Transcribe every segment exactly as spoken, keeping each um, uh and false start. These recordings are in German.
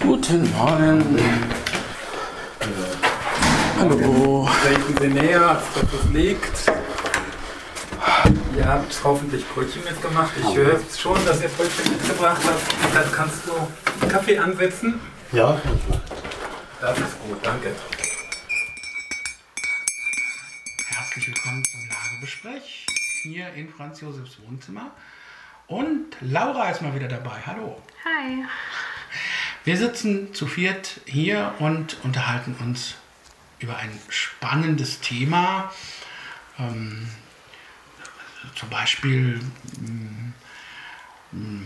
Guten Morgen. Hallo. Treten Sie näher, dass das liegt. Ihr habt hoffentlich Brötchen mitgemacht. Ich höre schon, dass ihr Brötchen mitgebracht habt. Dann kannst du einen Kaffee ansetzen. Ja. Das ist gut, danke. Herzlich willkommen zum Lagebesprech hier in Franz Josefs Wohnzimmer. Und Laura ist mal wieder dabei. Hallo. Hi. Wir sitzen zu viert hier und unterhalten uns über ein spannendes Thema. Ähm, zum Beispiel, ähm,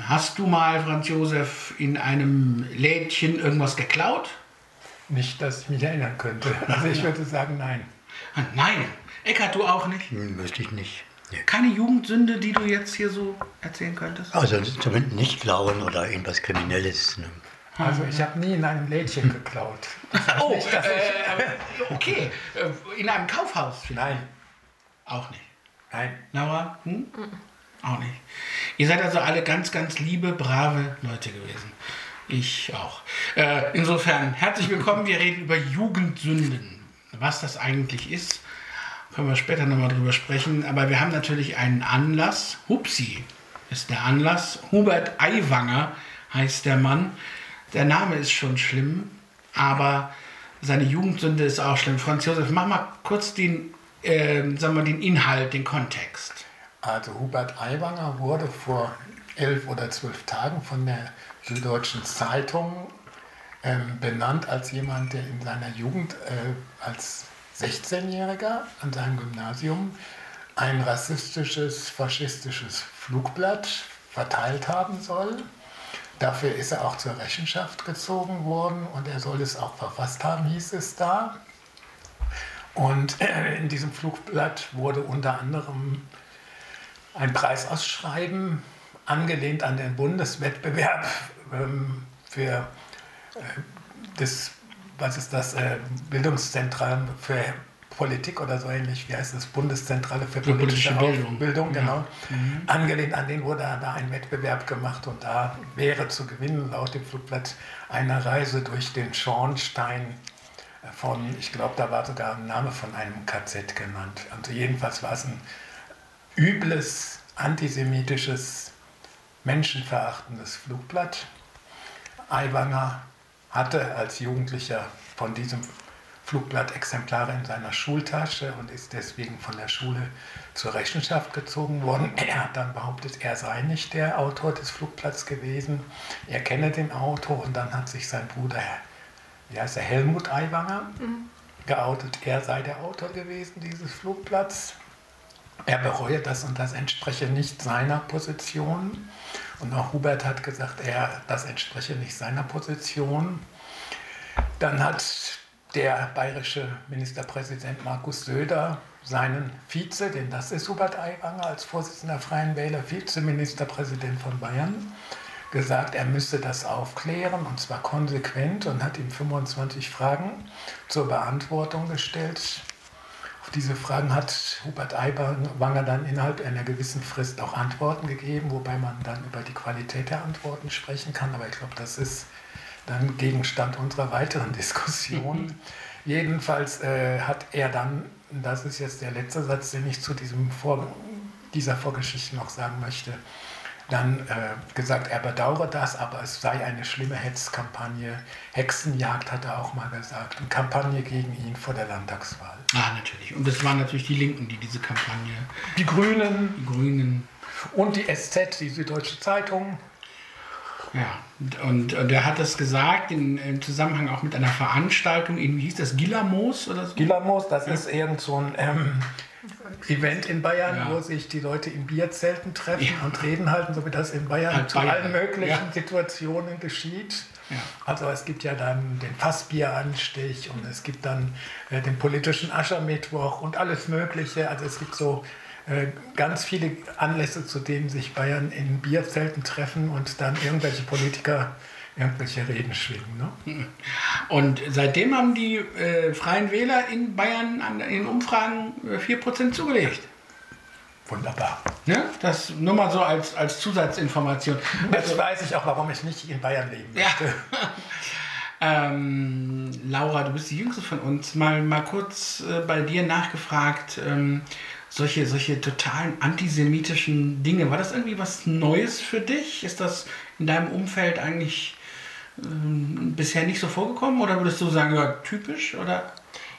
hast du mal, Franz Josef, in einem Lädchen irgendwas geklaut? Nicht, dass ich mich erinnern könnte. Also ich würde sagen, nein. Ah, nein? Eckart, du auch nicht? Möchte ich nicht. Nee. Keine Jugendsünde, die du jetzt hier so erzählen könntest? Also zumindest nicht klauen oder irgendwas Kriminelles. Ne? Also ich habe nie in einem Lädchen geklaut. Oh, nicht, äh, okay. In einem Kaufhaus vielleicht? Nein. Auch nicht? Nein. Laura? Hm? Auch nicht. Ihr seid also alle ganz, ganz liebe, brave Leute gewesen. Ich auch. Äh, insofern, herzlich willkommen. Wir reden über Jugendsünden. Was das eigentlich ist, können wir später nochmal drüber sprechen. Aber wir haben natürlich einen Anlass. Hupsi ist der Anlass. Hubert Aiwanger heißt der Mann. Der Name ist schon schlimm, aber seine Jugendsünde ist auch schlimm. Franz Josef, mach mal kurz den, äh, sagen wir, den Inhalt, den Kontext. Also Hubert Aiwanger wurde vor elf oder zwölf Tagen von der Süddeutschen Zeitung äh, benannt als jemand, der in seiner Jugend äh, als sechzehnjähriger an seinem Gymnasium ein rassistisches, faschistisches Flugblatt verteilt haben soll. Dafür ist er auch zur Rechenschaft gezogen worden und er soll es auch verfasst haben, hieß es da. Und in diesem Flugblatt wurde unter anderem ein Preisausschreiben, angelehnt an den Bundeswettbewerb für das, was ist das, Bildungszentrale für Politik oder so ähnlich, wie heißt das, Bundeszentrale für politische, politische Bildung, Bildung genau. Ja. Mhm. Angelehnt an den wurde da ein Wettbewerb gemacht und da wäre zu gewinnen laut dem Flugblatt eine Reise durch den Schornstein von, ich glaube, da war sogar ein Name von einem K Z genannt. Also jedenfalls war es ein übles, antisemitisches, menschenverachtendes Flugblatt. Aiwanger hatte als Jugendlicher von diesem Flugblattexemplare in seiner Schultasche und ist deswegen von der Schule zur Rechenschaft gezogen worden. Er hat dann behauptet, er sei nicht der Autor des Flugblatts gewesen. Er kenne den Autor und dann hat sich sein Bruder, wie heißt er, Helmut Aiwanger, mhm. geoutet, er sei der Autor gewesen dieses Flugblatts. Er bereue das und das entspreche nicht seiner Position. Und auch Hubert hat gesagt, er, das entspreche nicht seiner Position. Dann hat der bayerische Ministerpräsident Markus Söder seinen Vize, denn das ist Hubert Aiwanger als Vorsitzender der Freien Wähler, Vizeministerpräsident von Bayern, gesagt, er müsse das aufklären und zwar konsequent und hat ihm fünfundzwanzig Fragen zur Beantwortung gestellt. Auf diese Fragen hat Hubert Aiwanger dann innerhalb einer gewissen Frist auch Antworten gegeben, wobei man dann über die Qualität der Antworten sprechen kann, aber ich glaube, das ist dann Gegenstand unserer weiteren Diskussion. Jedenfalls äh, hat er dann, das ist jetzt der letzte Satz, den ich zu diesem Vor- dieser Vorgeschichte noch sagen möchte, dann äh, gesagt, er bedauere das, aber es sei eine schlimme Hetzkampagne. Hexenjagd hat er auch mal gesagt. Eine Kampagne gegen ihn vor der Landtagswahl. Ah, natürlich. Und das waren natürlich die Linken, die diese Kampagne... Die Grünen. Die Grünen. Und die S Z, die Süddeutsche Zeitung. Ja, und, und er hat das gesagt in, im Zusammenhang auch mit einer Veranstaltung, in, wie hieß das, Gillamoos oder so? Gillamoos, das ja. ist irgend so ein ähm, Event in Bayern, ja. wo sich die Leute in Bierzelten treffen ja. und Reden halten, so wie das in Bayern halt zu Bayern. allen möglichen ja. Situationen geschieht. Ja. Also es gibt ja dann den Fassbieranstich und es gibt dann äh, den politischen Aschermittwoch und alles Mögliche. Also es gibt so ganz viele Anlässe, zu denen sich Bayern in Bierzelten treffen und dann irgendwelche Politiker irgendwelche Reden schwingen. Ne? Und seitdem haben die äh, Freien Wähler in Bayern an, in Umfragen vier Prozent zugelegt. Wunderbar. Ne? Das nur mal so als, als Zusatzinformation. Jetzt weiß ich auch, warum ich nicht in Bayern leben möchte. Ja. ähm, Laura, du bist die Jüngste von uns. Mal, mal kurz äh, bei dir nachgefragt, ähm, solche, solche totalen antisemitischen Dinge, war das irgendwie was Neues für dich? Ist das in deinem Umfeld eigentlich ähm, bisher nicht so vorgekommen? Oder würdest du sagen, ja, typisch? Oder?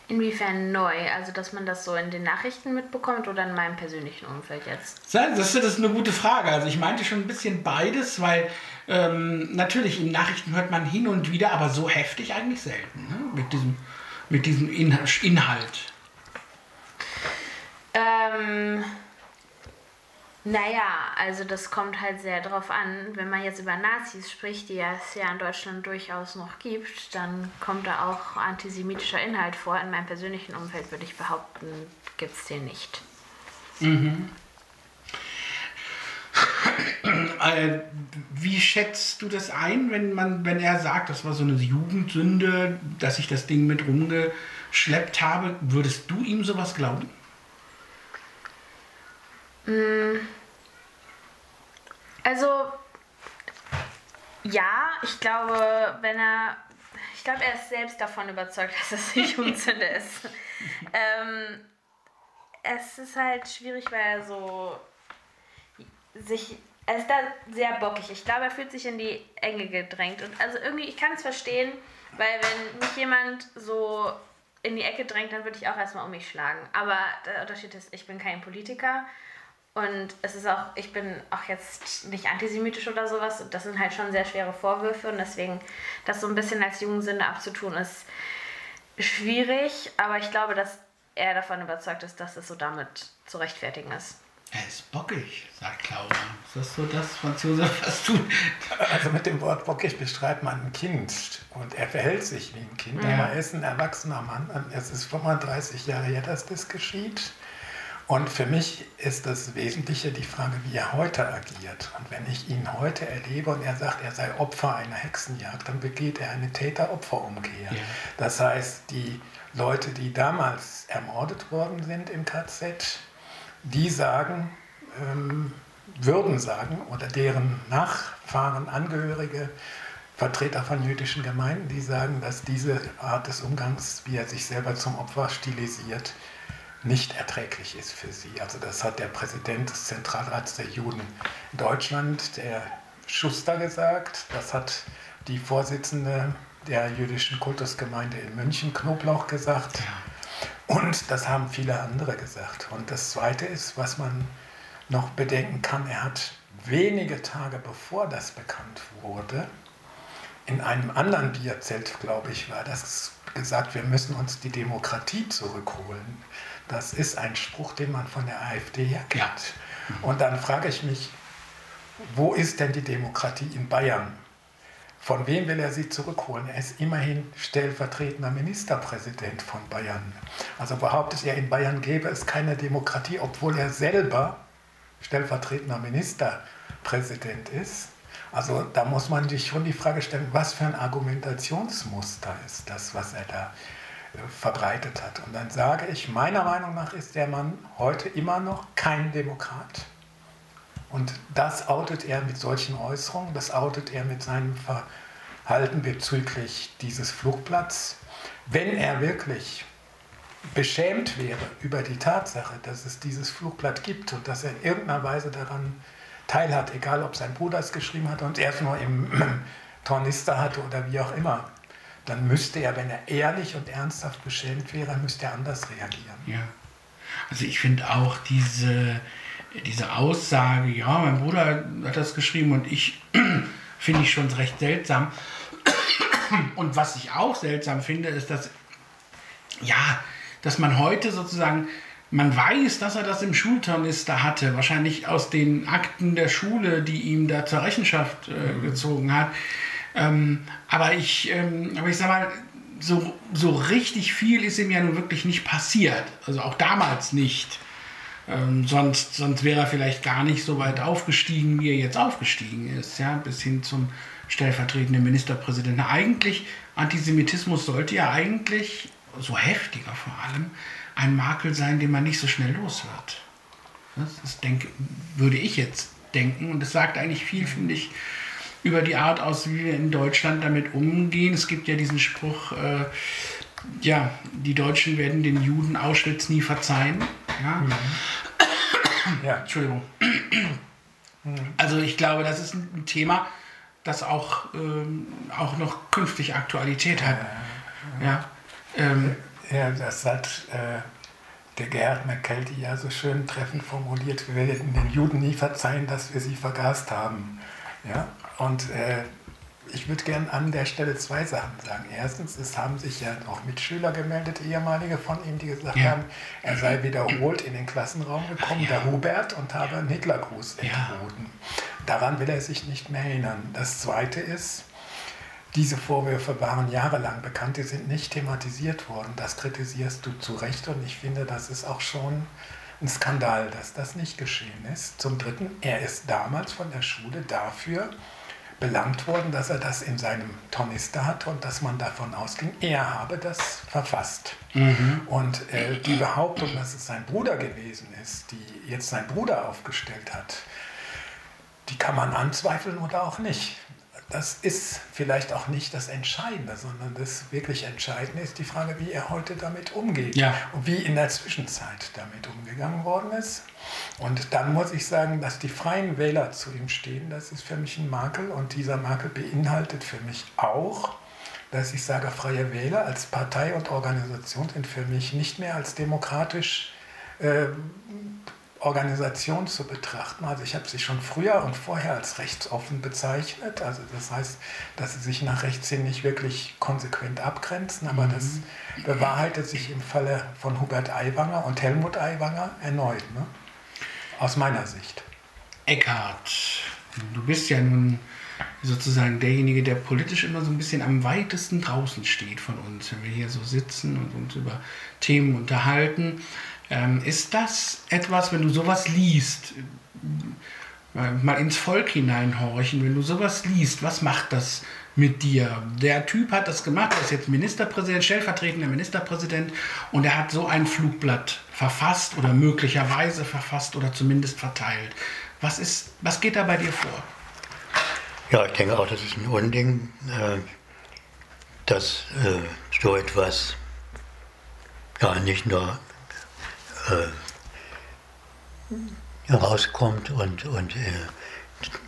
Inwiefern neu? Also, dass man das so in den Nachrichten mitbekommt oder in meinem persönlichen Umfeld jetzt? Das ist eine gute Frage. Also, ich meinte schon ein bisschen beides, weil ähm, natürlich in Nachrichten hört man hin und wieder, aber so heftig eigentlich selten, ne? Mit diesem, mit diesem in- Inhalt. Ähm, naja, also das kommt halt sehr drauf an. Wenn man jetzt über Nazis spricht, die es ja in Deutschland durchaus noch gibt, dann kommt da auch antisemitischer Inhalt vor. In meinem persönlichen Umfeld würde ich behaupten, gibt es den nicht. Mhm. äh, wie schätzt du das ein, wenn, man, wenn er sagt, das war so eine Jugendsünde, dass ich das Ding mit rumgeschleppt habe? Würdest du ihm sowas glauben? Also, ja, ich glaube, wenn er, ich glaube, er ist selbst davon überzeugt, dass es eine Jugendsünde ist. ähm, es ist halt schwierig, weil er so sich, er ist da sehr bockig. Ich glaube, er fühlt sich in die Enge gedrängt. Und also irgendwie, ich kann es verstehen, weil wenn mich jemand so in die Ecke drängt, dann würde ich auch erstmal um mich schlagen. Aber der Unterschied ist, ich bin kein Politiker. Und es ist auch, ich bin auch jetzt nicht antisemitisch oder sowas. Das sind halt schon sehr schwere Vorwürfe und deswegen das so ein bisschen als Jugendsünde abzutun ist schwierig. Aber ich glaube, dass er davon überzeugt ist, dass es so damit zu rechtfertigen ist. Er ist bockig, sagt Laura. Ist das so das, Franz Josef, was du... Also mit dem Wort bockig beschreibt man ein Kind. Und er verhält sich wie ein Kind. Ja. Aber er ist ein erwachsener Mann. Und es ist fünfunddreißig Jahre her, dass das geschieht. Und für mich ist das Wesentliche die Frage, wie er heute agiert. Und wenn ich ihn heute erlebe und er sagt, er sei Opfer einer Hexenjagd, dann begeht er eine Täter-Opfer-Umkehr. Ja. Das heißt, die Leute, die damals ermordet worden sind im K Z, die sagen, ähm, würden sagen, oder deren Nachfahren, Angehörige, Vertreter von jüdischen Gemeinden, die sagen, dass diese Art des Umgangs, wie er sich selber zum Opfer stilisiert, nicht erträglich ist für sie. Also das hat der Präsident des Zentralrats der Juden in Deutschland, der Schuster, gesagt. Das hat die Vorsitzende der jüdischen Kultusgemeinde in München, Knoblauch, gesagt. Und das haben viele andere gesagt. Und das Zweite ist, was man noch bedenken kann, er hat wenige Tage bevor das bekannt wurde, in einem anderen Bierzelt, glaube ich, war das gesagt, wir müssen uns die Demokratie zurückholen. Das ist ein Spruch, den man von der AfD her kennt. Ja. Und dann frage ich mich, wo ist denn die Demokratie in Bayern? Von wem will er sie zurückholen? Er ist immerhin stellvertretender Ministerpräsident von Bayern. Also behauptet er, in Bayern gäbe es keine Demokratie, obwohl er selber stellvertretender Ministerpräsident ist. Also da muss man sich schon die Frage stellen, was für ein Argumentationsmuster ist das, was er da äh, verbreitet hat. Und dann sage ich, meiner Meinung nach ist der Mann heute immer noch kein Demokrat. Und das outet er mit solchen Äußerungen, das outet er mit seinem Verhalten bezüglich dieses Flugblatts. Wenn er wirklich beschämt wäre über die Tatsache, dass es dieses Flugblatt gibt und dass er in irgendeiner Weise daran teil hat, egal ob sein Bruder es geschrieben hat und er es nur im Tornister hatte oder wie auch immer, dann müsste er, wenn er ehrlich und ernsthaft beschämt wäre, müsste er anders reagieren. Ja. Also ich finde auch diese... Diese Aussage, ja, mein Bruder hat das geschrieben und ich, finde ich schon recht seltsam. Und was ich auch seltsam finde, ist, dass, ja, dass man heute sozusagen, man weiß, dass er das im Schultornister hatte, wahrscheinlich aus den Akten der Schule, die ihm da zur Rechenschaft äh, gezogen hat. Ähm, aber ich, ähm, aber ich sag mal, so, so richtig viel ist ihm ja nun wirklich nicht passiert. Also auch damals nicht. Ähm, sonst, sonst wäre er vielleicht gar nicht so weit aufgestiegen, wie er jetzt aufgestiegen ist, ja, bis hin zum stellvertretenden Ministerpräsidenten. Eigentlich, Antisemitismus sollte ja eigentlich, so heftiger vor allem, ein Makel sein, den man nicht so schnell los wird. Das denk, würde ich jetzt denken. Und das sagt eigentlich viel, finde ich, über die Art aus, wie wir in Deutschland damit umgehen. Es gibt ja diesen Spruch, äh, ja, die Deutschen werden den Juden Auschwitz nie verzeihen. Ja. Mhm. Ja. Entschuldigung. Mhm. Also ich glaube, das ist ein Thema, das auch, ähm, auch noch künftig Aktualität hat. Äh, ja. Ähm, ja, das hat... Äh der Gerhard McKelty ja so schön treffend formuliert, wir werden den Juden nie verzeihen, dass wir sie vergast haben. Ja? Und äh, ich würde gerne an der Stelle zwei Sachen sagen. Erstens, es haben sich ja noch Mitschüler gemeldet, ehemalige von ihm, die gesagt ja. haben, er sei wiederholt in den Klassenraum gekommen, ja. der Hubert, und habe einen Hitlergruß entboten. Ja. Daran will er sich nicht mehr erinnern. Das Zweite ist, diese Vorwürfe waren jahrelang bekannt, die sind nicht thematisiert worden. Das kritisierst du zu Recht und ich finde, das ist auch schon ein Skandal, dass das nicht geschehen ist. Zum Dritten, er ist damals von der Schule dafür belangt worden, dass er das in seinem Tornister hatte und dass man davon ausging, er habe das verfasst. Mhm. Und äh, die Behauptung, dass es sein Bruder gewesen ist, die jetzt sein Bruder aufgestellt hat, die kann man anzweifeln oder auch nicht. Das ist vielleicht auch nicht das Entscheidende, sondern das wirklich Entscheidende ist die Frage, wie er heute damit umgeht ja. und wie in der Zwischenzeit damit umgegangen worden ist. Und dann muss ich sagen, dass die Freien Wähler zu ihm stehen, das ist für mich ein Makel und dieser Makel beinhaltet für mich auch, dass ich sage, Freie Wähler als Partei und Organisation sind für mich nicht mehr als demokratisch äh, Organisation zu betrachten. Also ich habe sie schon früher und vorher als rechtsoffen bezeichnet. Also das heißt, dass sie sich nach rechts hin nicht wirklich konsequent abgrenzen, aber mhm. das bewahrheitet sich im Falle von Hubert Aiwanger und Helmut Aiwanger erneut, ne? Aus meiner Sicht. Eckhard, du bist ja nun sozusagen derjenige, der politisch immer so ein bisschen am weitesten draußen steht von uns, wenn wir hier so sitzen und uns über Themen unterhalten. Ähm, ist das etwas, wenn du sowas liest, mal ins Volk hineinhorchen, wenn du sowas liest, was macht das mit dir? Der Typ hat das gemacht, er ist jetzt Ministerpräsident, stellvertretender Ministerpräsident und er hat so ein Flugblatt verfasst oder möglicherweise verfasst oder zumindest verteilt. Was ist, was geht da bei dir vor? Ja, ich denke auch, das ist ein Unding, äh, dass äh, so etwas ja nicht nur Äh, rauskommt und, und äh,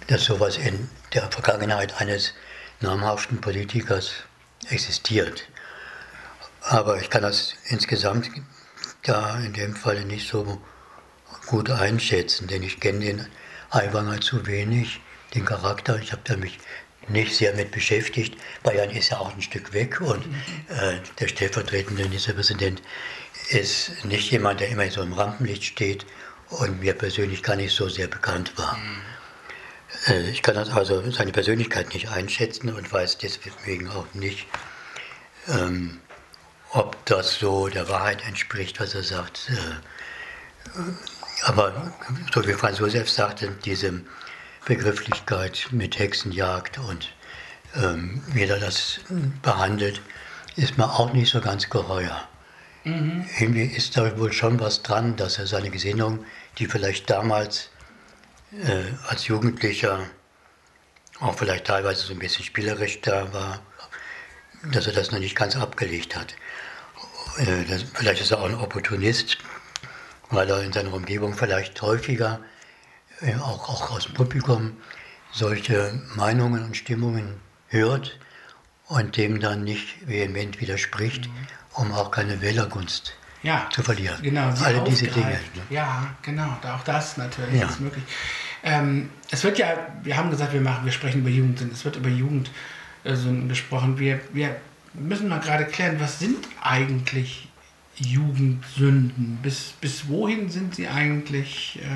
dass sowas in der Vergangenheit eines namhaften Politikers existiert. Aber ich kann das insgesamt da in dem Fall nicht so gut einschätzen, denn ich kenne den Aiwanger zu wenig, den Charakter, ich habe da mich nicht sehr mit beschäftigt. Bayern ist ja auch ein Stück weg und äh, der stellvertretende Ministerpräsident ist nicht jemand, der immer so im Rampenlicht steht und mir persönlich gar nicht so sehr bekannt war. Mhm. Ich kann also seine Persönlichkeit nicht einschätzen und weiß deswegen auch nicht, ähm, ob das so der Wahrheit entspricht, was er sagt. Aber so wie Franz Josef sagte, diese Begrifflichkeit mit Hexenjagd und ähm, wie er das behandelt, ist mir auch nicht so ganz geheuer. Mhm. Irgendwie ist da wohl schon was dran, dass er seine Gesinnung, die vielleicht damals äh, als Jugendlicher auch vielleicht teilweise so ein bisschen spielerisch da war, dass er das noch nicht ganz abgelegt hat. Äh, das, vielleicht ist er auch ein Opportunist, weil er in seiner Umgebung vielleicht häufiger, äh, auch, auch aus dem Publikum, solche Meinungen und Stimmungen hört und dem dann nicht vehement widerspricht. Mhm. Um auch keine Wählergunst ja, zu verlieren. Genau, die alle diese Dinge. Ne? Ja, genau, auch das natürlich ja. ist möglich. Ähm, es wird ja, wir haben gesagt, wir machen, wir sprechen über Jugendsinn, es wird über Jugendsünden äh, gesprochen. Wir, wir müssen mal gerade klären, was sind eigentlich Jugendsünden? Bis, bis wohin sind sie eigentlich äh,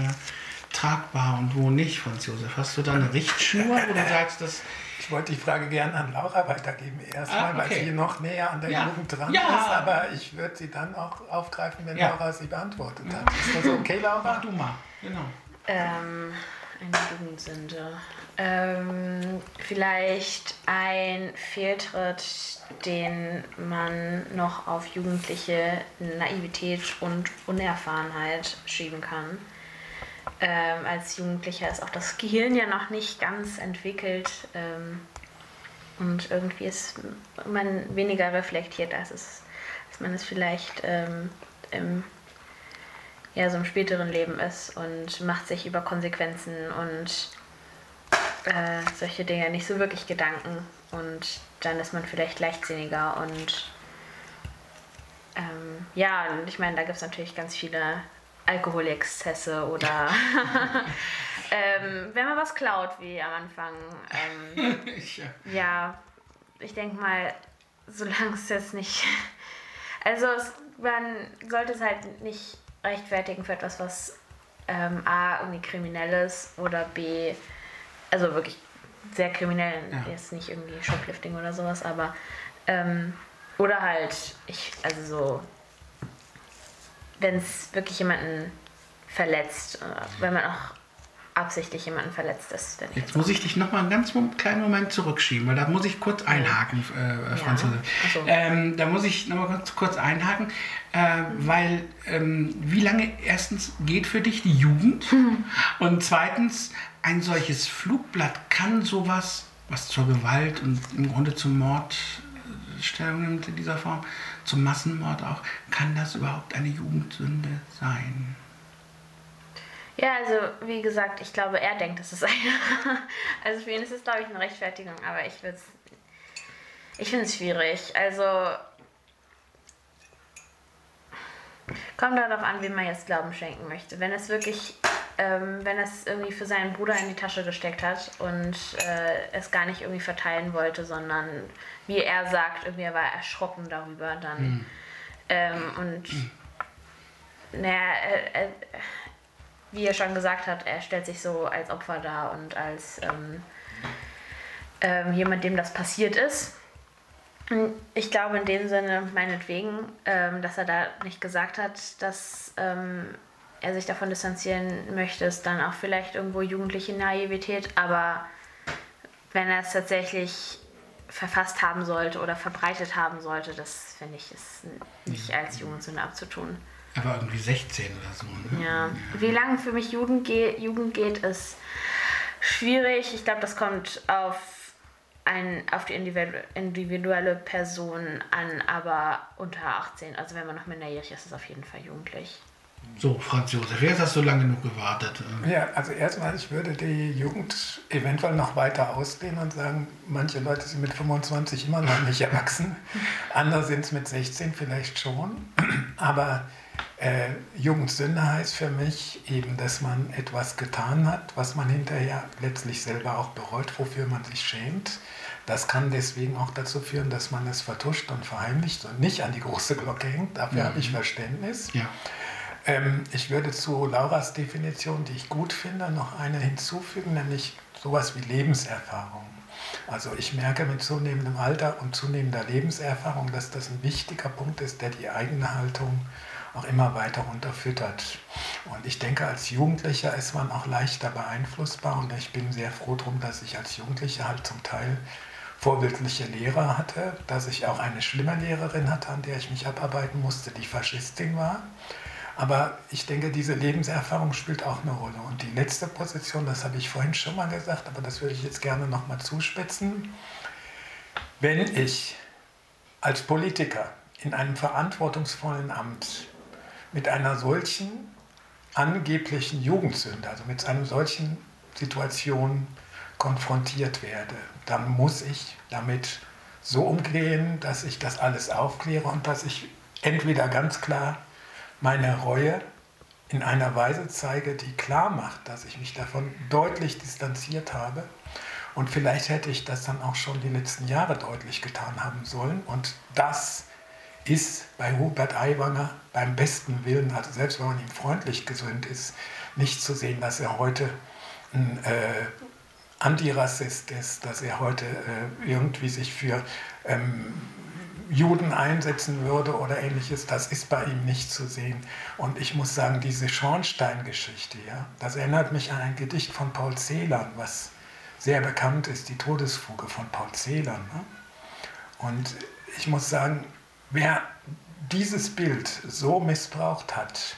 tragbar und wo nicht, Franz Josef? Hast du da eine Richtschnur oder sagst du das? Ich wollte die Frage gerne an Laura weitergeben, erstmal, ah, okay. weil sie noch näher an der ja. Jugend dran ja. ist, aber ich würde sie dann auch aufgreifen, wenn ja. Laura sie beantwortet hat. Ist das okay, Laura? Mach du mal, genau. Ähm, eine Jugendsünde. Ähm, vielleicht ein Fehltritt, den man noch auf jugendliche Naivität und Unerfahrenheit schieben kann. Ähm, als Jugendlicher ist auch das Gehirn ja noch nicht ganz entwickelt, ähm, und irgendwie ist man weniger reflektiert, als, es, als man es vielleicht ähm, im, ja, so im späteren Leben ist, und macht sich über Konsequenzen und äh, solche Dinge nicht so wirklich Gedanken, und dann ist man vielleicht leichtsinniger und ähm, ja, und ich meine, da gibt es natürlich ganz viele Alkoholexzesse oder ähm, wenn man was klaut, wie am Anfang. Ähm, ja. ja, ich denke mal, solange es jetzt nicht... Also es, man sollte es halt nicht rechtfertigen für etwas, was ähm, A, irgendwie kriminell ist, oder B, also wirklich sehr kriminell, ja. Jetzt nicht irgendwie Shoplifting oder sowas, aber ähm, oder halt, ich, also so... wenn es wirklich jemanden verletzt, wenn man auch absichtlich jemanden verletzt ist. Wenn ich jetzt jetzt muss ich dich nochmal einen ganz kleinen Moment zurückschieben, weil da muss ich kurz einhaken, äh, Franz. Ja. So. Ähm, da muss ich nochmal kurz, kurz einhaken, äh, mhm. weil ähm, wie lange erstens geht für dich die Jugend, mhm. und zweitens, ein solches Flugblatt kann sowas, was zur Gewalt und im Grunde zum Mord Stellung nimmt in dieser Form, zum Massenmord auch, kann das überhaupt eine Jugendsünde sein? Ja, also wie gesagt, ich glaube, er denkt, das ist eine. Also für ihn ist es, glaube ich, eine Rechtfertigung, aber ich würde es, ich finde es schwierig. Also kommt darauf an, wem man jetzt Glauben schenken möchte. Wenn es wirklich, ähm, wenn es irgendwie für seinen Bruder in die Tasche gesteckt hat und äh, es gar nicht irgendwie verteilen wollte, sondern wie er sagt, irgendwie er war erschrocken darüber dann. Mhm. Ähm, und mhm. naja, äh, äh, wie er schon gesagt hat, er stellt sich so als Opfer dar und als ähm, ähm, jemand, dem das passiert ist. Ich glaube in dem Sinne, meinetwegen, ähm, dass er da nicht gesagt hat, dass ähm, er sich davon distanzieren möchte, ist dann auch vielleicht irgendwo jugendliche Naivität. Aber wenn er es tatsächlich verfasst haben sollte oder verbreitet haben sollte, das finde ich, ist nicht als Jugendsünde abzutun. Aber irgendwie sechzehn oder so, ne? Ja. Wie lange für mich Jugend, ge- Jugend geht, ist schwierig. Ich glaube, das kommt auf Ein, auf die individuelle Person an, aber unter achtzehn, also wenn man noch minderjährig ist, ist es auf jeden Fall jugendlich. So, Franz Josef, jetzt hast du lange genug gewartet. Ja, also erstmal, ich würde die Jugend eventuell noch weiter ausdehnen und sagen, manche Leute sind mit fünfundzwanzig immer noch nicht erwachsen, andere sind es mit sechzehn vielleicht schon, aber äh, Jugendsünde heißt für mich eben, dass man etwas getan hat, was man hinterher letztlich selber auch bereut, wofür man sich schämt. Das kann deswegen auch dazu führen, dass man es vertuscht und verheimlicht und nicht an die große Glocke hängt. Dafür mhm. habe ich Verständnis. Ja. Ähm, ich würde zu Lauras Definition, die ich gut finde, noch eine hinzufügen, nämlich sowas wie Lebenserfahrung. Also ich merke mit zunehmendem Alter und zunehmender Lebenserfahrung, dass das ein wichtiger Punkt ist, der die eigene Haltung auch immer weiter unterfüttert. Und ich denke, als Jugendlicher ist man auch leichter beeinflussbar, und ich bin sehr froh drum, dass ich als Jugendlicher halt zum Teil vorbildliche Lehrer hatte, dass ich auch eine schlimme Lehrerin hatte, an der ich mich abarbeiten musste, die Faschistin war. Aber ich denke, diese Lebenserfahrung spielt auch eine Rolle. Und die letzte Position, das habe ich vorhin schon mal gesagt, aber das würde ich jetzt gerne nochmal zuspitzen. Wenn ich als Politiker in einem verantwortungsvollen Amt mit einer solchen angeblichen Jugendsünde, also mit einer solchen Situation konfrontiert werde, dann muss ich damit so umgehen, dass ich das alles aufkläre und dass ich entweder ganz klar meine Reue in einer Weise zeige, die klar macht, dass ich mich davon deutlich distanziert habe. Und vielleicht hätte ich das dann auch schon die letzten Jahre deutlich getan haben sollen. Und das ist bei Hubert Aiwanger beim besten Willen, also selbst wenn man ihm freundlich gesinnt ist, nicht zu sehen, dass er heute ein äh, Antirassist ist, dass er heute äh, irgendwie sich für ähm, Juden einsetzen würde oder ähnliches. Das ist bei ihm nicht zu sehen. Und ich muss sagen, diese Schornsteingeschichte, ja, das erinnert mich an ein Gedicht von Paul Celan, was sehr bekannt ist, die Todesfuge von Paul Celan. Ne? Und ich muss sagen, wer dieses Bild so missbraucht hat,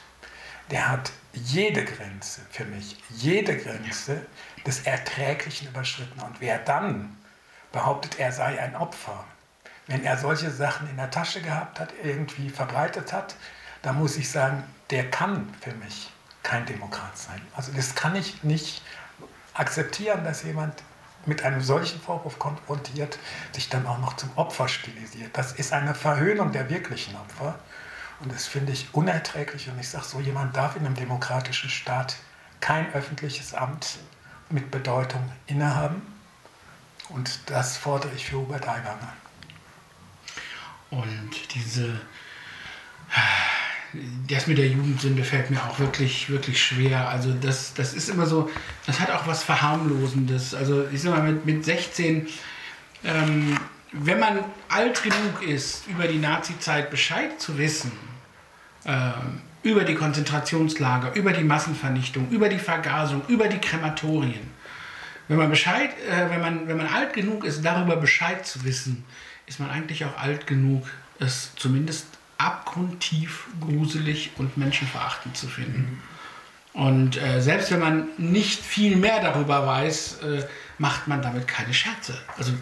der hat jede Grenze für mich, jede Grenze des Erträglichen überschritten. Und wer dann behauptet, er sei ein Opfer, wenn er solche Sachen in der Tasche gehabt hat, irgendwie verbreitet hat, dann muss ich sagen, der kann für mich kein Demokrat sein. Also das kann ich nicht akzeptieren, dass jemand mit einem solchen Vorwurf konfrontiert, sich dann auch noch zum Opfer stilisiert. Das ist eine Verhöhnung der wirklichen Opfer. Und das finde ich unerträglich. Und ich sage, so jemand darf in einem demokratischen Staat kein öffentliches Amt mit Bedeutung innehaben. Und das fordere ich für Hubert Aiwanger. Und diese... Das mit der Jugendsünde fällt mir auch wirklich, wirklich schwer. Also das, das ist immer so, das hat auch was Verharmlosendes. Also ich sag mal, mit, mit sechzehn, ähm, wenn man alt genug ist, über die Nazi-Zeit Bescheid zu wissen, ähm, über die Konzentrationslager, über die Massenvernichtung, über die Vergasung, über die Krematorien. Wenn man Bescheid, äh, wenn man, wenn man alt genug ist, darüber Bescheid zu wissen, ist man eigentlich auch alt genug, es zumindest abgrundtief gruselig und menschenverachtend zu finden. Mhm. Und äh, selbst wenn man nicht viel mehr darüber weiß, äh, macht man damit keine Scherze. Also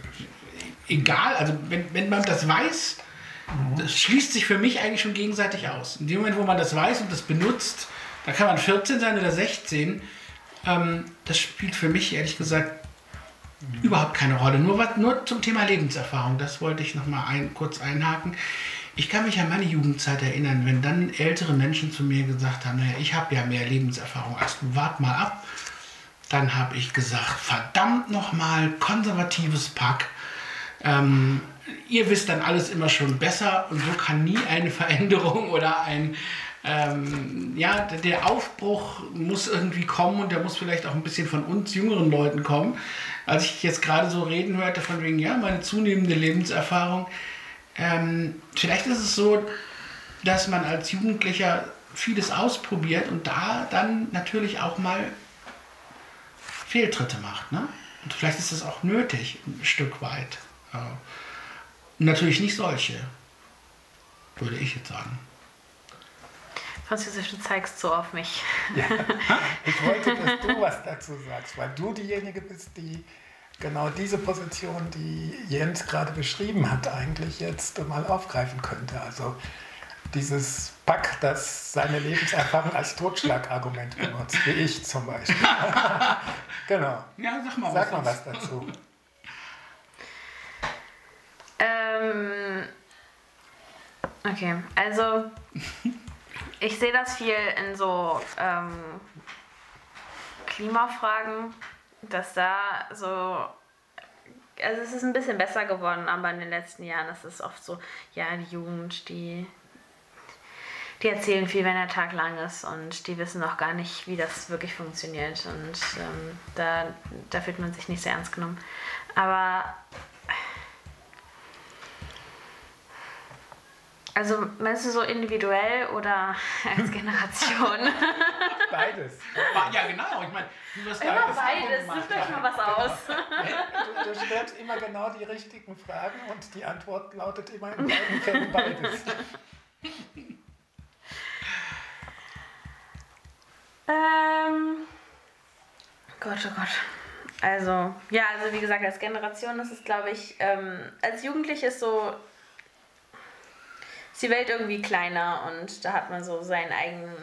egal, also wenn, wenn man das weiß, mhm. das schließt sich für mich eigentlich schon gegenseitig aus. In dem Moment, wo man das weiß und das benutzt, da kann man vierzehn sein oder sechzehn, ähm, das spielt für mich ehrlich gesagt mhm. überhaupt keine Rolle. Nur, was, nur zum Thema Lebenserfahrung, das wollte ich nochmal ein, kurz einhaken. Ich kann mich an meine Jugendzeit erinnern, wenn dann ältere Menschen zu mir gesagt haben, naja, ich habe ja mehr Lebenserfahrung als du, wart mal ab. Dann habe ich gesagt, verdammt nochmal, konservatives Pack. Ähm, ihr wisst dann alles immer schon besser und so kann nie eine Veränderung oder ein, ähm, ja, der Aufbruch muss irgendwie kommen und der muss vielleicht auch ein bisschen von uns jüngeren Leuten kommen. Als ich jetzt gerade so reden hörte von wegen, ja, meine zunehmende Lebenserfahrung, Ähm, vielleicht ist es so, dass man als Jugendlicher vieles ausprobiert und da dann natürlich auch mal Fehltritte macht. Ne? Und vielleicht ist das auch nötig, ein Stück weit. Ja. Natürlich nicht solche, würde ich jetzt sagen. Französischen zeigst so auf mich. Ja. Ich wollte, dass du was dazu sagst, weil du diejenige bist, die... genau diese Position, die Jens gerade beschrieben hat, eigentlich jetzt mal aufgreifen könnte. Also dieses Pack, das seine Lebenserfahrung als Totschlagargument benutzt, wie ich zum Beispiel. Genau. Ja, sag mal, sag mal was dazu. Ähm, okay, also ich sehe das viel in so ähm, Klimafragen. Dass da so, also es ist ein bisschen besser geworden, aber in den letzten Jahren ist es oft so, ja, die Jugend, die, die erzählen viel, wenn der Tag lang ist und die wissen noch gar nicht, wie das wirklich funktioniert und ähm, da, da fühlt man sich nicht sehr ernst genommen. Aber, also meinst du so individuell oder als Generation? Beides. Ja, genau. Ich meine, du hast immer beides. Sucht euch mal was aus. Genau. Du, du stellst immer genau die richtigen Fragen und die Antwort lautet immer in beiden Fällen beides. ähm, Gott, oh Gott. Also, ja, also wie gesagt, als Generation ist es, glaube ich, ähm, als Jugendliche ist so, ist die Welt irgendwie kleiner und da hat man so seinen eigenen.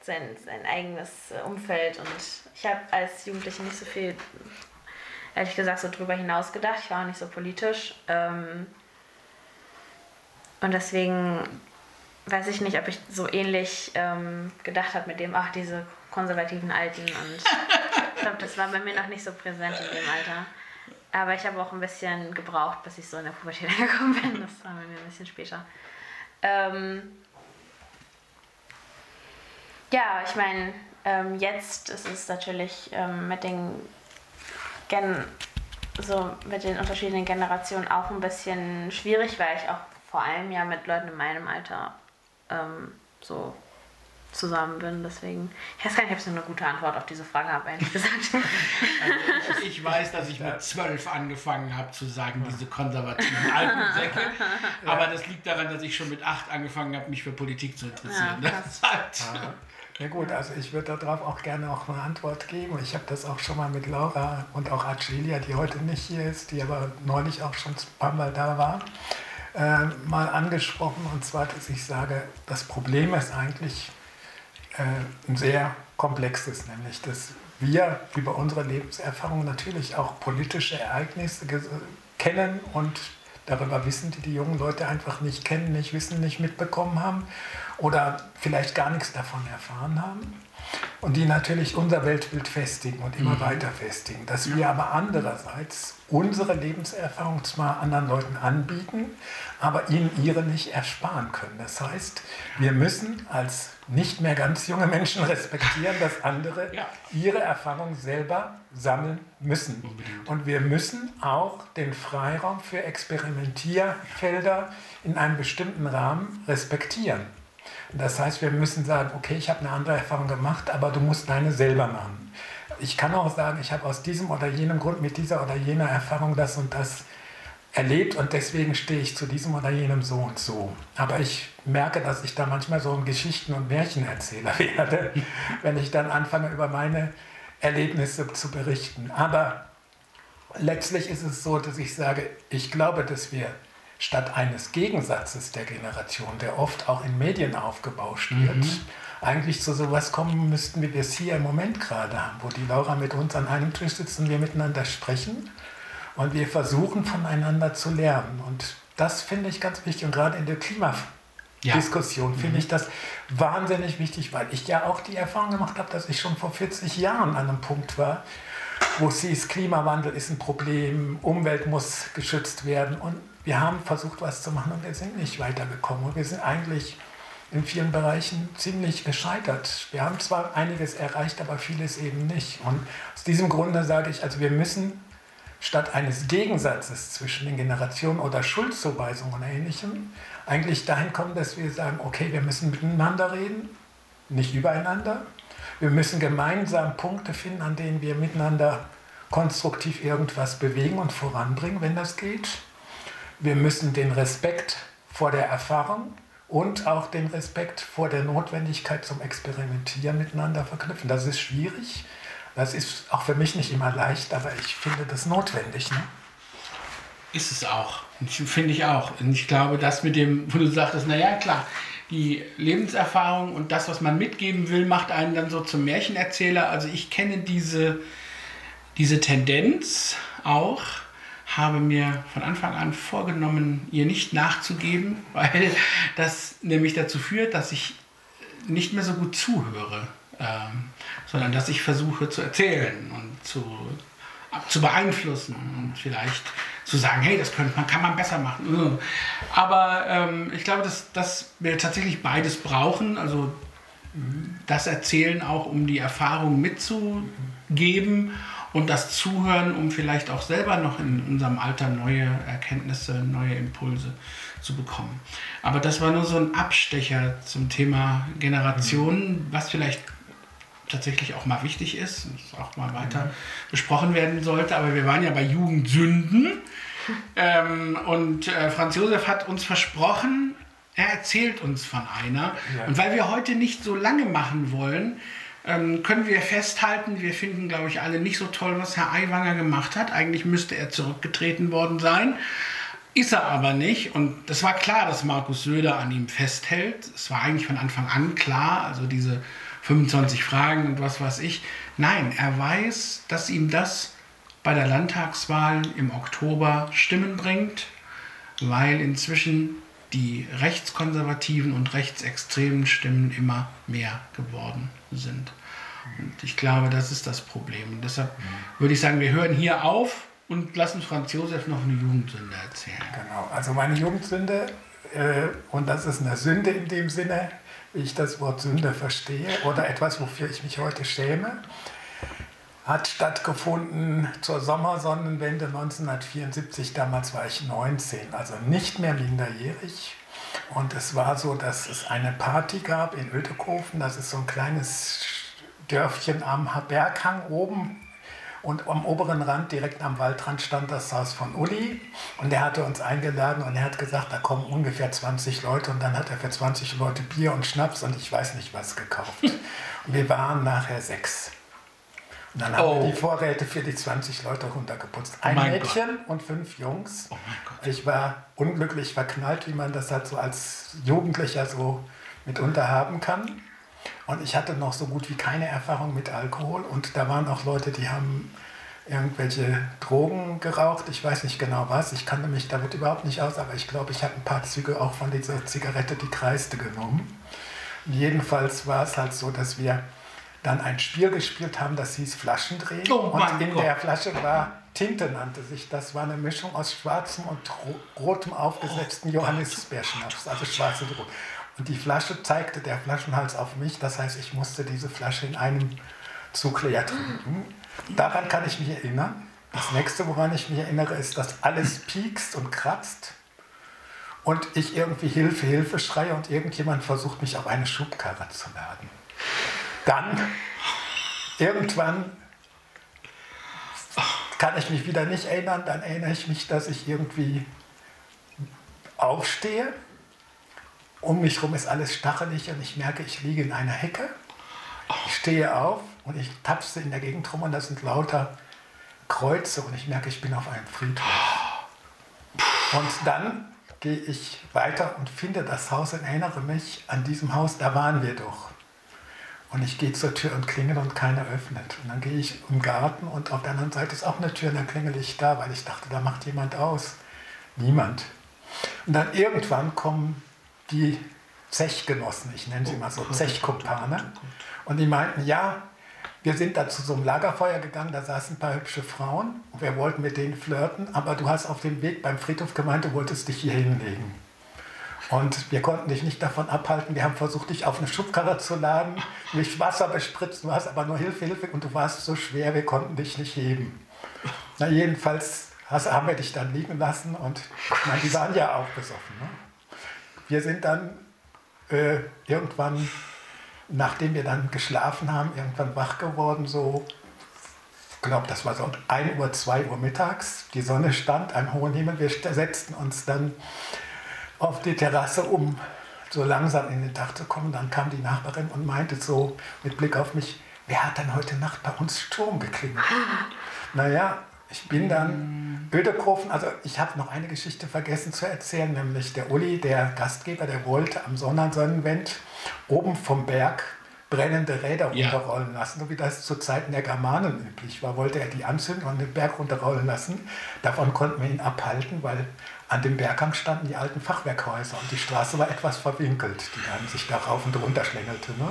Sein, sein eigenes Umfeld und ich habe als Jugendliche nicht so viel, ehrlich gesagt, so drüber hinaus gedacht. Ich war auch nicht so politisch ähm und deswegen weiß ich nicht, ob ich so ähnlich ähm, gedacht habe mit dem, ach, diese konservativen Alten und ich glaube, das war bei mir noch nicht so präsent in dem Alter. Aber ich habe auch ein bisschen gebraucht, bis ich so in der Pubertät gekommen bin. Das war bei mir ein bisschen später. Ähm Ja, ich meine, ähm, jetzt ist es natürlich ähm, mit den Gen- so mit den unterschiedlichen Generationen auch ein bisschen schwierig, weil ich auch vor allem ja mit Leuten in meinem Alter ähm, so zusammen bin. Deswegen, ich weiß gar nicht, ob ich so eine gute Antwort auf diese Frage habe, ehrlich gesagt. Also ich, ich weiß, dass ich mit zwölf angefangen habe zu sagen, diese konservativen alten Säcke. Aber das liegt daran, dass ich schon mit acht angefangen habe, mich für Politik zu interessieren. Ja, Ja gut, also ich würde darauf auch gerne auch eine Antwort geben. Ich habe das auch schon mal mit Laura und auch Acilia, die heute nicht hier ist, die aber neulich auch schon ein paar Mal da war, äh, mal angesprochen. Und zwar, dass ich sage, das Problem ist eigentlich äh, ein sehr komplexes, nämlich dass wir über unsere Lebenserfahrung natürlich auch politische Ereignisse kennen und darüber wissen, die die jungen Leute einfach nicht kennen, nicht wissen, nicht mitbekommen haben oder vielleicht gar nichts davon erfahren haben und die natürlich unser Weltbild festigen und immer mhm. weiter festigen. Dass wir aber andererseits unsere Lebenserfahrung zwar anderen Leuten anbieten, aber ihnen ihre nicht ersparen können. Das heißt, wir müssen als nicht mehr ganz junge Menschen respektieren, dass andere ja. ihre Erfahrung selber sammeln müssen. Und wir müssen auch den Freiraum für Experimentierfelder in einem bestimmten Rahmen respektieren. Das heißt, wir müssen sagen, okay, ich habe eine andere Erfahrung gemacht, aber du musst deine selber machen. Ich kann auch sagen, ich habe aus diesem oder jenem Grund mit dieser oder jener Erfahrung das und das erlebt und deswegen stehe ich zu diesem oder jenem so und so. Aber ich merke, dass ich da manchmal so ein Geschichten- und Märchenerzähler werde, wenn ich dann anfange, über meine Erlebnisse zu berichten. Aber letztlich ist es so, dass ich sage, ich glaube, dass wir statt eines Gegensatzes der Generation, der oft auch in Medien aufgebauscht wird, mhm. eigentlich zu sowas kommen müssten, wie wir es hier im Moment gerade haben, wo die Laura mit uns an einem Tisch sitzt und wir miteinander sprechen und wir versuchen, voneinander zu lernen. Und das finde ich ganz wichtig. Und gerade in der Klimadiskussion ja. finde mhm. ich das wahnsinnig wichtig, weil ich ja auch die Erfahrung gemacht habe, dass ich schon vor vierzig Jahren an einem Punkt war, wo es hieß, Klimawandel ist ein Problem, Umwelt muss geschützt werden und wir haben versucht, was zu machen und wir sind nicht weitergekommen. Und wir sind eigentlich in vielen Bereichen ziemlich gescheitert. Wir haben zwar einiges erreicht, aber vieles eben nicht. Und aus diesem Grunde sage ich, also wir müssen statt eines Gegensatzes zwischen den Generationen oder Schuldzuweisungen und Ähnlichem eigentlich dahin kommen, dass wir sagen, okay, wir müssen miteinander reden, nicht übereinander. Wir müssen gemeinsam Punkte finden, an denen wir miteinander konstruktiv irgendwas bewegen und voranbringen, wenn das geht. Wir müssen den Respekt vor der Erfahrung und auch den Respekt vor der Notwendigkeit zum Experimentieren miteinander verknüpfen. Das ist schwierig, das ist auch für mich nicht immer leicht, aber ich finde das notwendig. Ne? Ist es auch, finde ich auch. Und ich glaube, das mit dem, wo du sagtest, naja klar, die Lebenserfahrung und das, was man mitgeben will, macht einen dann so zum Märchenerzähler. Also ich kenne diese, diese Tendenz auch, habe mir von Anfang an vorgenommen, ihr nicht nachzugeben, weil das nämlich dazu führt, dass ich nicht mehr so gut zuhöre, ähm, sondern dass ich versuche zu erzählen und zu, zu beeinflussen und vielleicht zu sagen, hey, das könnte man, kann man besser machen. Aber ähm, ich glaube, dass, dass wir tatsächlich beides brauchen, also das Erzählen auch, um die Erfahrung mitzugeben, und das Zuhören, um vielleicht auch selber noch in unserem Alter neue Erkenntnisse, neue Impulse zu bekommen. Aber das war nur so ein Abstecher zum Thema Generationen, was vielleicht tatsächlich auch mal wichtig ist, und das auch mal weiter mhm. besprochen werden sollte. Aber wir waren ja bei Jugendsünden. Ähm, und äh, Franz Josef hat uns versprochen, er erzählt uns von einer. Ja. Und weil wir heute nicht so lange machen wollen, können wir festhalten, wir finden, glaube ich, alle nicht so toll, was Herr Aiwanger gemacht hat. Eigentlich müsste er zurückgetreten worden sein, ist er aber nicht. Und es war klar, dass Markus Söder an ihm festhält. Es war eigentlich von Anfang an klar, also diese fünfundzwanzig Fragen und was weiß ich. Nein, er weiß, dass ihm das bei der Landtagswahl im Oktober Stimmen bringt, weil inzwischen die rechtskonservativen und rechtsextremen Stimmen immer mehr geworden sind. Und ich glaube, das ist das Problem. Und deshalb mhm. würde ich sagen, wir hören hier auf und lassen Franz Josef noch eine Jugendsünde erzählen. Genau, also meine Jugendsünde, äh, und das ist eine Sünde in dem Sinne, wie ich das Wort Sünde verstehe, oder etwas, wofür ich mich heute schäme, hat stattgefunden zur Sommersonnenwende neunzehnhundertvierundsiebzig, damals war ich neunzehn, also nicht mehr minderjährig. Und es war so, dass es eine Party gab in Oedekofen, das ist so ein kleines Dörfchen am Berghang oben. Und am oberen Rand, direkt am Waldrand, stand das Haus von Uli. Und er hatte uns eingeladen und er hat gesagt, da kommen ungefähr zwanzig Leute. Und dann hat er für zwanzig Leute Bier und Schnaps und ich weiß nicht was gekauft. Und wir waren nachher sechs. Und dann haben oh. wir die Vorräte für die zwanzig Leute runtergeputzt. Ein oh Mädchen Gott. und fünf Jungs. Oh mein Gott. Ich war unglücklich verknallt, wie man das halt so als Jugendlicher so mitunter haben kann. Und ich hatte noch so gut wie keine Erfahrung mit Alkohol. Und da waren auch Leute, die haben irgendwelche Drogen geraucht. Ich weiß nicht genau was. Ich kannte mich damit überhaupt nicht aus. Aber ich glaube, ich habe ein paar Züge auch von dieser Zigarette, die kreiste, genommen. Und jedenfalls war es halt so, dass wir dann ein Spiel gespielt haben, das hieß Flaschendrehen. Oh und in Gott. der Flasche war Tinte, nannte sich. Das war eine Mischung aus schwarzem und rotem aufgesetzten oh Johannisbeerschnaps. Also schwarz und rot. Und die Flasche zeigte der Flaschenhals auf mich. Das heißt, ich musste diese Flasche in einem Zug leer trinken. Daran kann ich mich erinnern. Das nächste, woran ich mich erinnere, ist, dass alles piekst und kratzt. Und ich irgendwie Hilfe, Hilfe schreie und irgendjemand versucht, mich auf eine Schubkarre zu laden. Dann, irgendwann kann ich mich wieder nicht erinnern. Dann erinnere ich mich, dass ich irgendwie aufstehe. Um mich herum ist alles stachelig und ich merke, ich liege in einer Hecke. Ich stehe auf und ich tapse in der Gegend rum und das sind lauter Kreuze und ich merke, ich bin auf einem Friedhof. Und dann gehe ich weiter und finde das Haus und erinnere mich an diesem Haus, da waren wir doch. Und ich gehe zur Tür und klingel und keiner öffnet. Und dann gehe ich im Garten und auf der anderen Seite ist auch eine Tür und dann klingel ich da, weil ich dachte, da macht jemand aus. Niemand. Und dann irgendwann kommen die Zechgenossen, ich nenne sie mal so Zechkumpane. Und die meinten, ja, wir sind da zu so einem Lagerfeuer gegangen, da saßen ein paar hübsche Frauen und wir wollten mit denen flirten, aber du hast auf dem Weg beim Friedhof gemeint, du wolltest dich hier hinlegen. Und wir konnten dich nicht davon abhalten, wir haben versucht, dich auf eine Schubkarre zu laden, mit Wasser bespritzt, du hast aber nur Hilfe, Hilfe und du warst so schwer, wir konnten dich nicht heben. Na jedenfalls haben wir dich dann liegen lassen und na, die waren ja auch besoffen, ne? Wir sind dann äh, irgendwann, nachdem wir dann geschlafen haben, irgendwann wach geworden, so, ich glaube, das war so ein Uhr, zwei Uhr mittags. Die Sonne stand am hohen Himmel. Wir setzten uns dann auf die Terrasse, um so langsam in den Tag zu kommen. Dann kam die Nachbarin und meinte so mit Blick auf mich, wer hat denn heute Nacht bei uns Sturm geklingelt? Naja, ich bin dann ödekofen, also ich habe noch eine Geschichte vergessen zu erzählen, nämlich der Uli, der Gastgeber, der wollte am Sonnensonnenwend oben vom Berg brennende Räder runterrollen lassen, so wie das zu Zeiten der Germanen üblich war, wollte er die anzünden und den Berg runterrollen lassen. Davon konnten wir ihn abhalten, weil an dem Berghang standen die alten Fachwerkhäuser und die Straße war etwas verwinkelt, die haben sich da rauf und runter schlängelte, ne?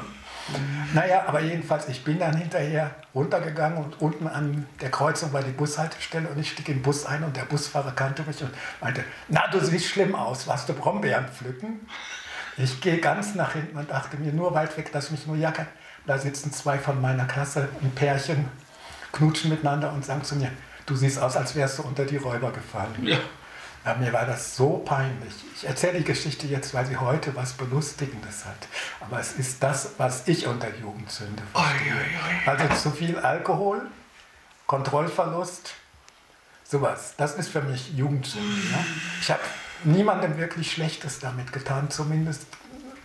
Naja, aber jedenfalls, ich bin dann hinterher runtergegangen und unten an der Kreuzung war die Bushaltestelle und ich stieg in den Bus ein und der Busfahrer kannte mich und meinte, na, du siehst schlimm aus, warst du Brombeeren pflücken? Ich gehe ganz nach hinten und dachte mir nur weit weg, dass mich nur Jacke, da sitzen zwei von meiner Klasse, ein Pärchen, knutschen miteinander und sagen zu mir, du siehst aus, als wärst du unter die Räuber gefallen. Ja. Ja, mir war das so peinlich. Ich erzähle die Geschichte jetzt, weil sie heute was Belustigendes hat. Aber es ist das, was ich unter Jugendsünde verstehe. Oi, oi, oi. Also zu viel Alkohol, Kontrollverlust, sowas. Das ist für mich Jugendsünde. Ne? Ich habe niemandem wirklich Schlechtes damit getan. Zumindest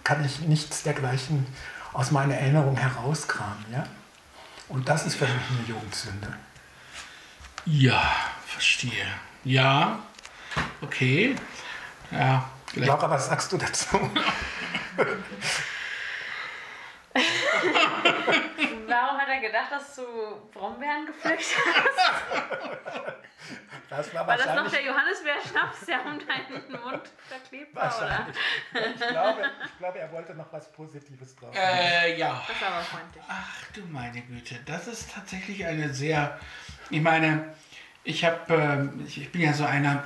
kann ich nichts dergleichen aus meiner Erinnerung herauskramen. Ja? Und das ist für mich eine Jugendsünde. Ja, verstehe. Ja. Okay. Ja, vielleicht. Laura, was sagst du dazu? Warum hat er gedacht, dass du Brombeeren gepflückt hast? Das war, war das noch der Johannisbeerschnaps, der um deinen Mund verklebt war, oder? Ich glaube, ich glaube, er wollte noch was Positives drauf. Äh, ja. Das war aber freundlich. Ach du meine Güte, das ist tatsächlich eine sehr... Ich meine, ich, hab, ich bin ja so einer...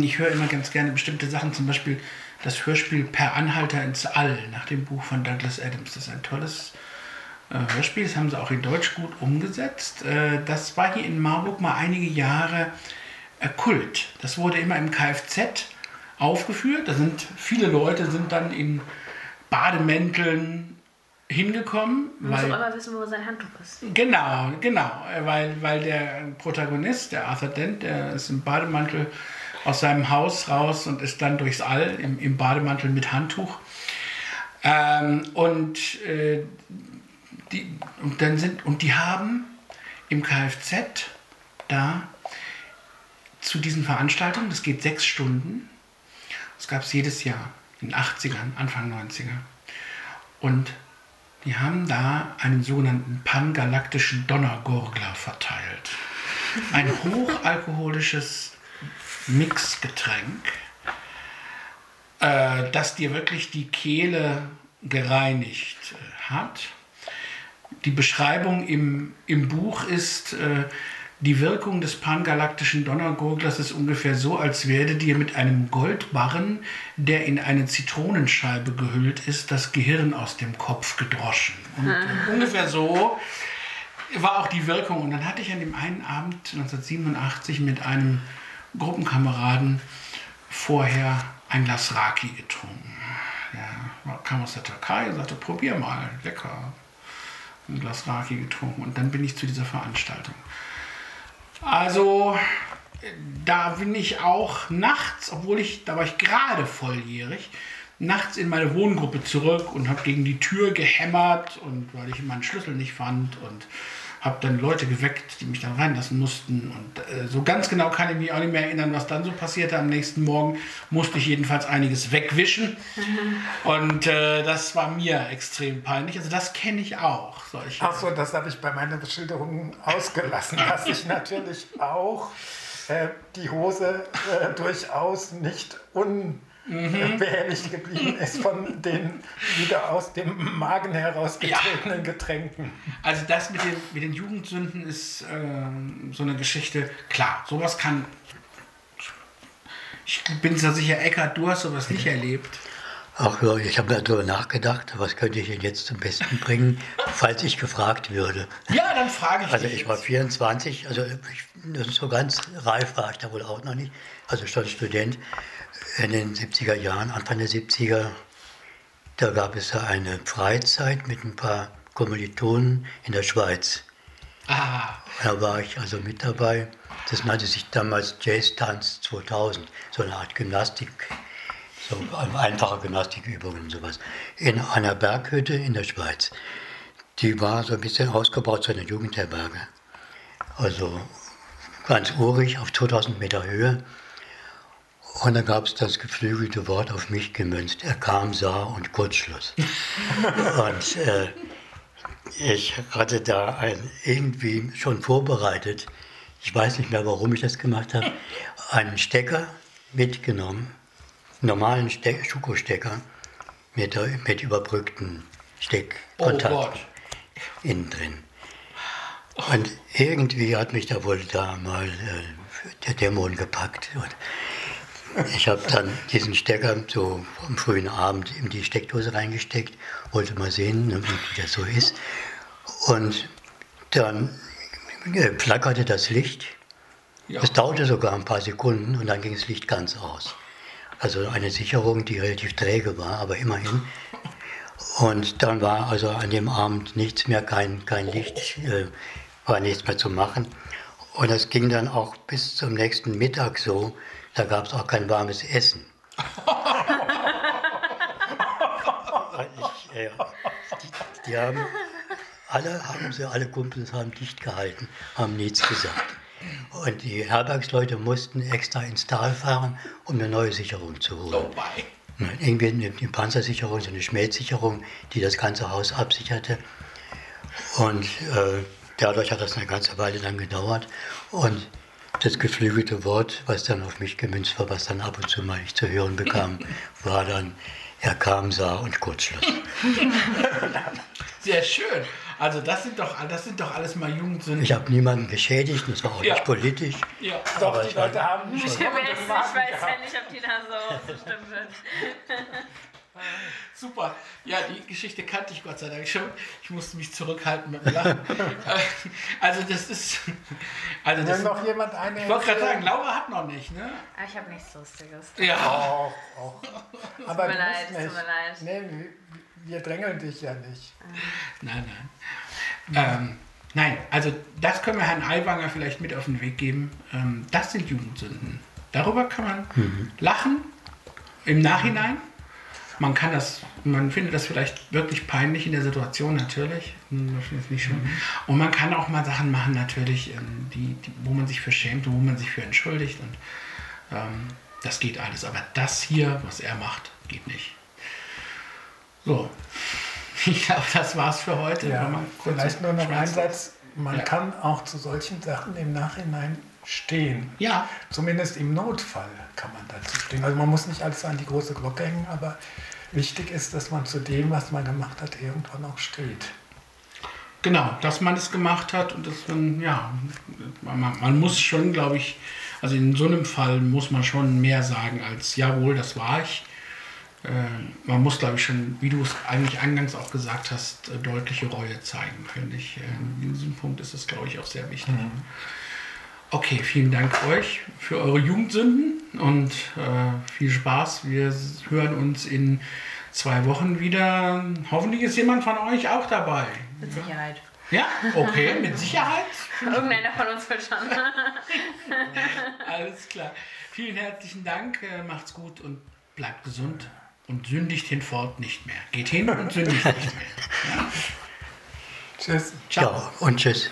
Ich höre immer ganz gerne bestimmte Sachen, zum Beispiel das Hörspiel Per Anhalter ins All nach dem Buch von Douglas Adams. Das ist ein tolles äh, Hörspiel, das haben sie auch in Deutsch gut umgesetzt. Äh, das war hier in Marburg mal einige Jahre äh, Kult. Das wurde immer im K F Z aufgeführt. Da sind viele Leute sind dann in Bademänteln hingekommen. Man muss auch immer wissen, wo sein Handtuch ist. Genau, genau. Weil, weil der Protagonist, der Arthur Dent, der ist im Bademantel aus seinem Haus raus und ist dann durchs All im, im Bademantel mit Handtuch. Ähm, und, äh, die, und, dann sind, und die haben im K F Z da zu diesen Veranstaltungen, das geht sechs Stunden, das gab es jedes Jahr in den achtzigern, Anfang neunziger. Und die haben da einen sogenannten pangalaktischen Donnergurgler verteilt. Ein hochalkoholisches Mixgetränk, äh, das dir wirklich die Kehle gereinigt äh, hat. Die Beschreibung im, im Buch ist, äh, die Wirkung des pangalaktischen Donnergurglers ist ungefähr so, als werde dir mit einem Goldbarren, der in eine Zitronenscheibe gehüllt ist, das Gehirn aus dem Kopf gedroschen. Und äh, ungefähr so war auch die Wirkung. Und dann hatte ich an dem einen Abend neunzehnhundertsiebenundachtzig mit einem Gruppenkameraden vorher ein Glas Raki getrunken. Der kam aus der Türkei und sagte, probier mal, lecker. Ein Glas Raki getrunken und dann bin ich zu dieser Veranstaltung. Also da bin ich auch nachts, obwohl ich, da war ich gerade volljährig, nachts in meine Wohngruppe zurück und habe gegen die Tür gehämmert, und weil ich meinen Schlüssel nicht fand, und habe dann Leute geweckt, die mich dann reinlassen mussten. Und äh, so ganz genau kann ich mich auch nicht mehr erinnern, was dann so passierte. Am nächsten Morgen musste ich jedenfalls einiges wegwischen. Mhm. Und äh, das war mir extrem peinlich. Also das kenne ich auch. Solche. Ach so, das habe ich bei meiner Beschilderung ausgelassen, dass ich natürlich auch äh, die Hose äh, durchaus nicht un... Mhm. behäbig geblieben ist von den wieder aus dem Magen herausgetretenen ja. Getränken. Also das mit den, mit den Jugendsünden ist äh, so eine Geschichte, klar, sowas kann, ich bin so sicher, Eckart, du hast sowas nicht erlebt. Ach ja, ich habe darüber nachgedacht, was könnte ich denn jetzt zum Besten bringen, falls ich gefragt würde. Ja, dann frage ich Also ich jetzt. War vierundzwanzig, also ich, so ganz reif war ich da wohl auch noch nicht, also schon Student. In den siebziger Jahren, Anfang der siebziger, da gab es ja eine Freizeit mit ein paar Kommilitonen in der Schweiz. Ah. Da war ich also mit dabei. Das nannte sich damals Jazztanz zweitausend, so eine Art Gymnastik, so einfache Gymnastikübungen und sowas, in einer Berghütte in der Schweiz. Die war so ein bisschen ausgebaut zu einer Jugendherberge. Also ganz urig, auf zweitausend Meter Höhe. Und dann gab es das geflügelte Wort auf mich gemünzt. Er kam, sah und Kurzschluss. Und äh, ich hatte da ein, irgendwie schon vorbereitet, ich weiß nicht mehr, warum ich das gemacht habe, einen Stecker mitgenommen, einen normalen Ste- Schuko-Stecker mit, mit überbrückten Steckkontakt oh innen drin. Und irgendwie hat mich da wohl da mal äh, der Dämon gepackt. Und ich habe dann diesen Stecker so am frühen Abend in die Steckdose reingesteckt, wollte mal sehen, wie das so ist. Und dann flackerte das Licht. Ja. Es dauerte sogar ein paar Sekunden und dann ging das Licht ganz aus. Also eine Sicherung, die relativ träge war, aber immerhin. Und dann war also an dem Abend nichts mehr, kein, kein Licht, äh, war nichts mehr zu machen. Und das ging dann auch bis zum nächsten Mittag so. Da gab es auch kein warmes Essen. ich, äh, die, die haben, alle, haben sie, alle Kumpels haben dicht gehalten, haben nichts gesagt. Und die Herbergsleute mussten extra ins Tal fahren, um eine neue Sicherung zu holen. No Irgendwie eine, eine Panzersicherung, so eine Schmelzsicherung, die das ganze Haus absicherte. Und äh, dadurch hat das eine ganze Weile dann gedauert. Und das geflügelte Wort, was dann auf mich gemünzt war, was dann ab und zu mal ich zu hören bekam, war dann, er kam, sah und Kurzschluss. Sehr schön. Also das sind doch, das sind doch alles mal Jugendsünden. Ich habe niemanden geschädigt, das war auch ja. nicht politisch. Ja, doch, die Leute haben nicht. Ich weiß ja nicht, ob die da so stimmen wird. Super. Ja, die Geschichte kannte ich Gott sei Dank schon. Ich musste mich zurückhalten mit dem Lachen. Also das ist... Also das, noch jemand eine... Ich wollte gerade sagen, Laura hat noch nicht, ne? Ich habe nichts Lustiges. Ja. Auch, auch. Aber tut mir leid, tut mir leid. Nee, Wir drängeln dich ja nicht. Nein, nein. Ähm, nein, also das können wir Herrn Aiwanger vielleicht mit auf den Weg geben. Ähm, das sind Jugendsünden. Darüber kann man mhm. lachen im Nachhinein. Man kann das, man findet das vielleicht wirklich peinlich in der Situation, natürlich. Das nicht schön. Und man kann auch mal Sachen machen, natürlich, die, die, wo man sich für schämt und wo man sich für entschuldigt. Und ähm, das geht alles. Aber das hier, was er macht, geht nicht. So, ich glaube, das war's für heute. Ja, mal vielleicht nur noch ein Satz. Man ja. kann auch zu solchen Sachen im Nachhinein stehen. Ja. Zumindest im Notfall kann man dazu stehen. Also man muss nicht alles an die große Glocke hängen, aber wichtig ist, dass man zu dem, was man gemacht hat, irgendwann auch steht. Genau, dass man es gemacht hat und dass man, ja, man, man muss schon, glaube ich, also in so einem Fall muss man schon mehr sagen als, jawohl, das war ich. Äh, man muss, glaube ich, schon, wie du es eigentlich eingangs auch gesagt hast, äh, deutliche Reue zeigen, finde ich. Äh, in diesem Punkt ist es, glaube ich, auch sehr wichtig. Mhm. Okay, vielen Dank euch für eure Jugendsünden und äh, viel Spaß. Wir hören uns in zwei Wochen wieder. Hoffentlich ist jemand von euch auch dabei. Mit Sicherheit. Ja? Okay, mit Sicherheit. Irgendeiner von uns wird schon. Alles klar. Vielen herzlichen Dank. Macht's gut und bleibt gesund und sündigt hinfort nicht mehr. Geht hin und sündigt nicht mehr. Ja? Tschüss. Ciao. Ja, und tschüss.